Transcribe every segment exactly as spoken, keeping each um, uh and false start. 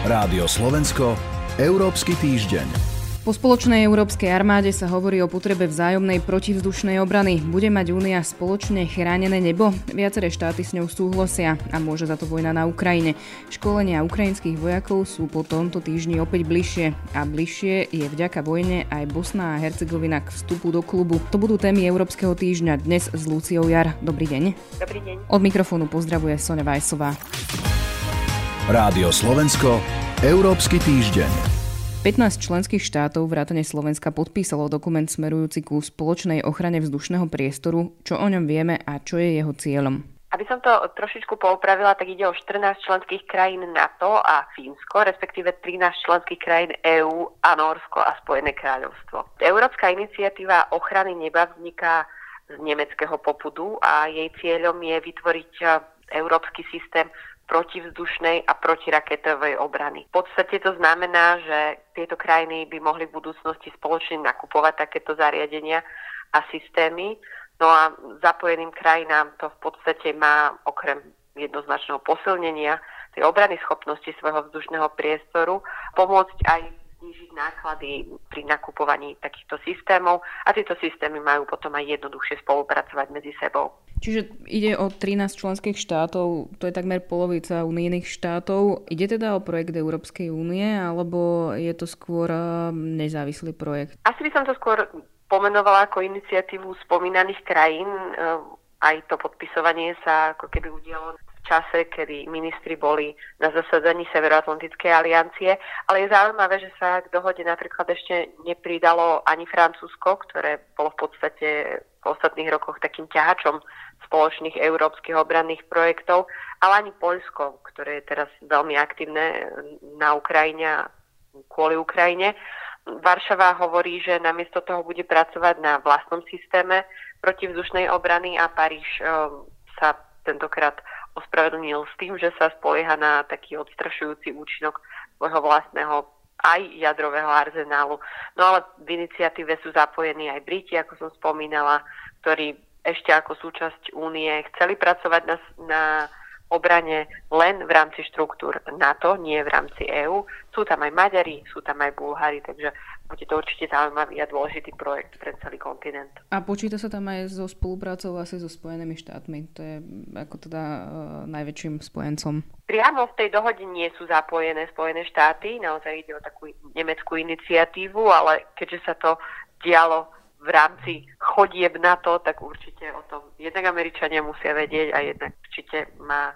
Rádio Slovensko, Európsky týždeň. Po spoločnej európskej armáde sa hovorí o potrebe vzájomnej protivzdušnej obrany. Bude mať Únia spoločne chránené nebo? Viaceré štáty s ňou súhlasia a môže za to vojna na Ukrajine. Školenia ukrajinských vojakov sú po tomto týždni opäť bližšie. A bližšie je vďaka vojne aj Bosna a Hercegovina k vstupu do klubu. To budú témy Európskeho týždňa dnes s Luciou Jar. Dobrý deň. Dobrý deň. Od mikrofónu pozdravuje Soňa Weissová. Rádio Slovensko, Európsky týždeň. pätnásť členských štátov vrátane Slovenska podpísalo dokument smerujúci ku spoločnej ochrane vzdušného priestoru. Čo o ňom vieme a čo je jeho cieľom? Aby som to trošičku poupravila, tak ide o štrnásť členských krajín NATO a Fínsko, respektíve trinásť členských krajín EÚ a Nórsko a Spojené kráľovstvo. Európska iniciatíva ochrany neba vzniká z nemeckého popudu a jej cieľom je vytvoriť európsky systém protivzdušnej a protiraketovej obrany. V podstate to znamená, že tieto krajiny by mohli v budúcnosti spoločne nakupovať takéto zariadenia a systémy. No a zapojeným krajinám to v podstate má okrem jednoznačného posilnenia tej obrany schopnosti svojho vzdušného priestoru pomôcť aj znížiť náklady pri nakupovaní takýchto systémov a tieto systémy majú potom aj jednoduchšie spolupracovať medzi sebou. Čiže ide o trinásť členských štátov, to je takmer polovica unijných štátov. Ide teda o projekt Európskej únie, alebo je to skôr nezávislý projekt? Asi by som to skôr pomenovala ako iniciatívu spomínaných krajín. Aj to podpisovanie sa ako keby udialo v čase, kedy ministri boli na zasadaní Severoatlantickej aliancie. Ale je zaujímavé, že sa k dohode napríklad ešte nepridalo ani Francúzsko, ktoré bolo v podstate v ostatných rokoch takým ťahačom spoločných európskych obranných projektov, ale ani Poľsko, ktoré je teraz veľmi aktívne na Ukrajine, kvôli Ukrajine. Varšava hovorí, že namiesto toho bude pracovať na vlastnom systéme protivzdušnej obrany a Paríž sa tentokrát ospravedlnil s tým, že sa spolieha na taký odstrašujúci účinok svojho vlastného aj jadrového arzenálu. No ale v iniciatíve sú zapojení aj Briti, ako som spomínala, ktorí ešte ako súčasť únie chceli pracovať na, na obrane len v rámci štruktúr NATO, nie v rámci EÚ. Sú tam aj Maďari, sú tam aj Bulhári, takže bude to určite zaujímavý a dôležitý projekt pre celý kontinent. A počíta sa tam aj so spoluprácou asi so Spojenými štátmi, to je ako teda e, najväčším spojencom. Priamo v tej dohode nie sú zapojené Spojené štáty, naozaj ide o takú nemeckú iniciatívu, ale keďže sa to dialo v rámci chodieb na to, tak určite o tom jednak Američania musia vedieť a jednak určite má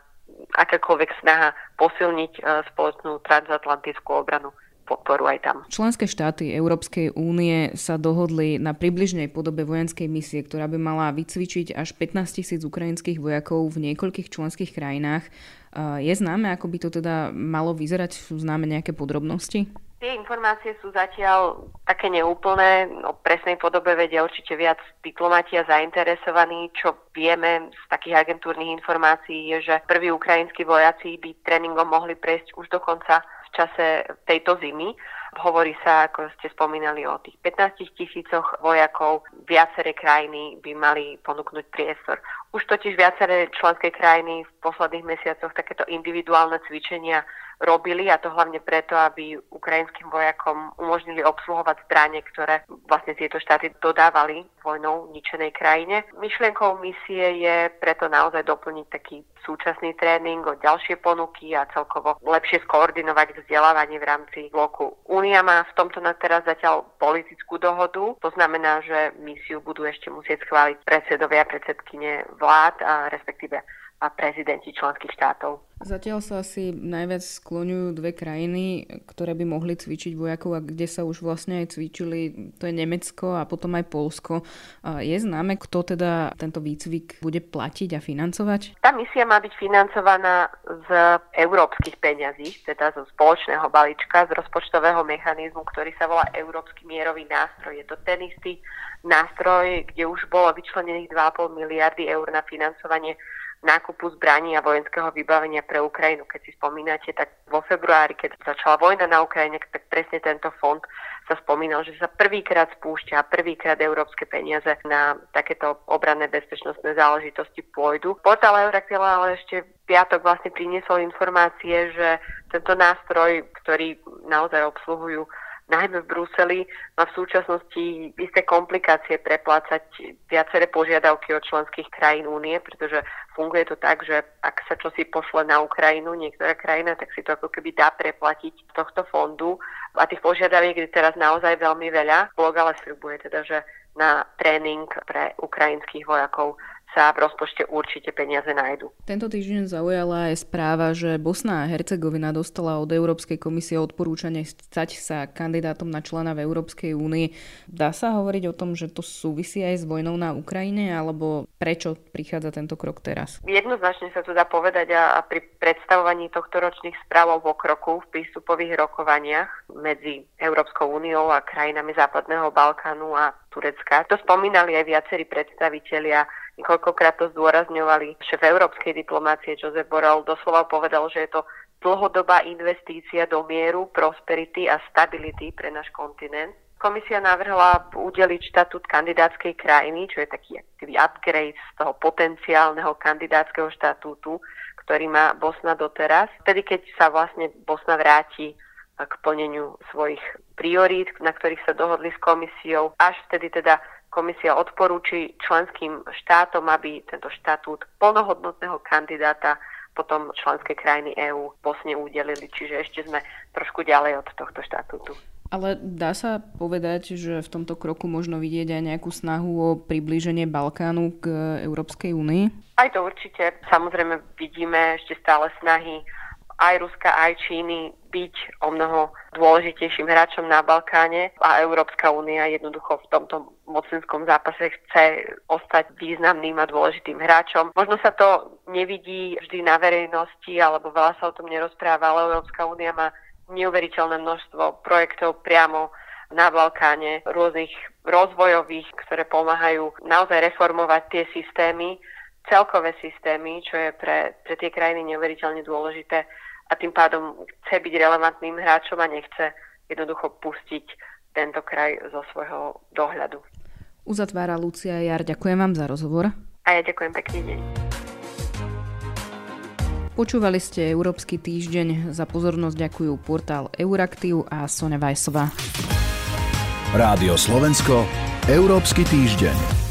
akákoľvek snaha posilniť spoločnú transatlantickú obranu podporu aj tam. Členské štáty Európskej únie sa dohodli na približnej podobe vojenskej misie, ktorá by mala vycvičiť až pätnásť tisíc ukrajinských vojakov v niekoľkých členských krajinách. Je známe, ako by to teda malo vyzerať? Sú známe nejaké podrobnosti? Tie informácie sú zatiaľ také neúplné, o presnej podobe vedia určite viac diplomati a zainteresovaní. Čo vieme z takých agentúrnych informácií je, že prví ukrajinskí vojaci by tréningom mohli prejsť už dokonca v čase tejto zimy. Hovorí sa, ako ste spomínali, o tých pätnástich tisícoch vojakov. Viaceré krajiny by mali ponúknuť priestor. Už totiž viaceré členské krajiny v posledných mesiacoch takéto individuálne cvičenia robili a to hlavne preto, aby ukrajinským vojakom umožnili obsluhovať zbrane, ktoré vlastne tieto štáty dodávali vojnou v ničenej krajine. Myšlienkou misie je preto naozaj doplniť taký súčasný tréning o ďalšie ponuky a celkovo lepšie skoordinovať vzdelávanie v rámci bloku. Únia má v tomto na teraz zatiaľ politickú dohodu, to znamená, že misiu budú ešte musieť schváliť predsedovia a predsedkyne vlád a respektíve a prezidenti členských štátov. Zatiaľ sa asi najviac skloňujú dve krajiny, ktoré by mohli cvičiť vojakov a kde sa už vlastne aj cvičili, to je Nemecko a potom aj Poľsko. Je známe, kto teda tento výcvik bude platiť a financovať? Tá misia má byť financovaná z európskych peňazí, teda zo spoločného balíčka, z rozpočtového mechanizmu, ktorý sa volá Európsky mierový nástroj. Je to ten istý nástroj, kde už bolo vyčlenených dva a pol miliardy eur na financovanie nákupu zbraní a vojenského vybavenia pre Ukrajinu. Keď si spomínate, tak vo februári, keď začala vojna na Ukrajine, tak presne tento fond sa spomínal, že sa prvýkrát spúšťa a prvýkrát európske peniaze na takéto obranné bezpečnostné záležitosti pôjdu. Portál Eurakiela ale ešte piatok vlastne priniesol informácie, že tento nástroj, ktorý naozaj obsluhujú najmä v Bruseli, má v súčasnosti isté komplikácie preplácať viaceré požiadavky od členských krajín únie, pretože funguje to tak, že ak sa čosi pošle na Ukrajinu, niektorá krajina, tak si to ako keby dá preplatiť z tohto fondu. A tých požiadaviek je teraz naozaj veľmi veľa. Blog ale slibuje teda, že na tréning pre ukrajinských vojakov sa v rozpočte určite peniaze nájdu. Tento týždeň zaujala aj správa, že Bosna a Hercegovina dostala od Európskej komisie odporúčanie stať sa kandidátom na člena v Európskej únii. Dá sa hovoriť o tom, že to súvisí aj s vojnou na Ukrajine, alebo prečo prichádza tento krok teraz? Jednoznačne sa to dá povedať a pri predstavovaní tohto ročných správ o kroku v prístupových rokovaniach medzi Európskou úniou a krajinami Západného Balkánu a Turecka. To spomínali aj viacerí predstavitelia. Niekoľkokrát to zdôrazňovali. Šéf európskej diplomácie Josep Borrell doslova povedal, že je to dlhodobá investícia do mieru, prosperity a stability pre náš kontinent. Komisia navrhla udeliť štatút kandidátskej krajiny, čo je taký upgrade z toho potenciálneho kandidátskeho štatútu, ktorý má Bosna doteraz. Vtedy, keď sa vlastne Bosna vráti k plneniu svojich priorít, na ktorých sa dohodli s komisiou, až vtedy teda Komisia odporúči členským štátom, aby tento štatút plnohodnotného kandidáta potom členské krajiny EÚ Bosne udelili. Čiže ešte sme trošku ďalej od tohto štatútu. Ale dá sa povedať, že v tomto kroku možno vidieť aj nejakú snahu o priblíženie Balkánu k Európskej únii? Aj to určite. Samozrejme vidíme ešte stále snahy aj Ruska, aj Číny byť o mnoho dôležitejším hráčom na Balkáne a Európska únia jednoducho v tomto mocenskom zápase chce ostať významným a dôležitým hráčom. Možno sa to nevidí vždy na verejnosti alebo veľa sa o tom nerozpráva, ale Európska únia má neuveriteľné množstvo projektov priamo na Balkáne, rôznych rozvojových, ktoré pomáhajú naozaj reformovať tie systémy, celkové systémy, čo je pre, pre tie krajiny neuveriteľne dôležité a tým pádom chce byť relevantným hráčom a nechce jednoducho pustiť tento kraj zo svojho dohľadu. Uzatvára Lucia Jar. Ďakujem vám za rozhovor. A ja ďakujem, pekný deň. Počúvali ste Európsky týždeň. Za pozornosť ďakujú portál Euractiv a Soňa Weissová. Rádio Slovensko, Európsky týždeň.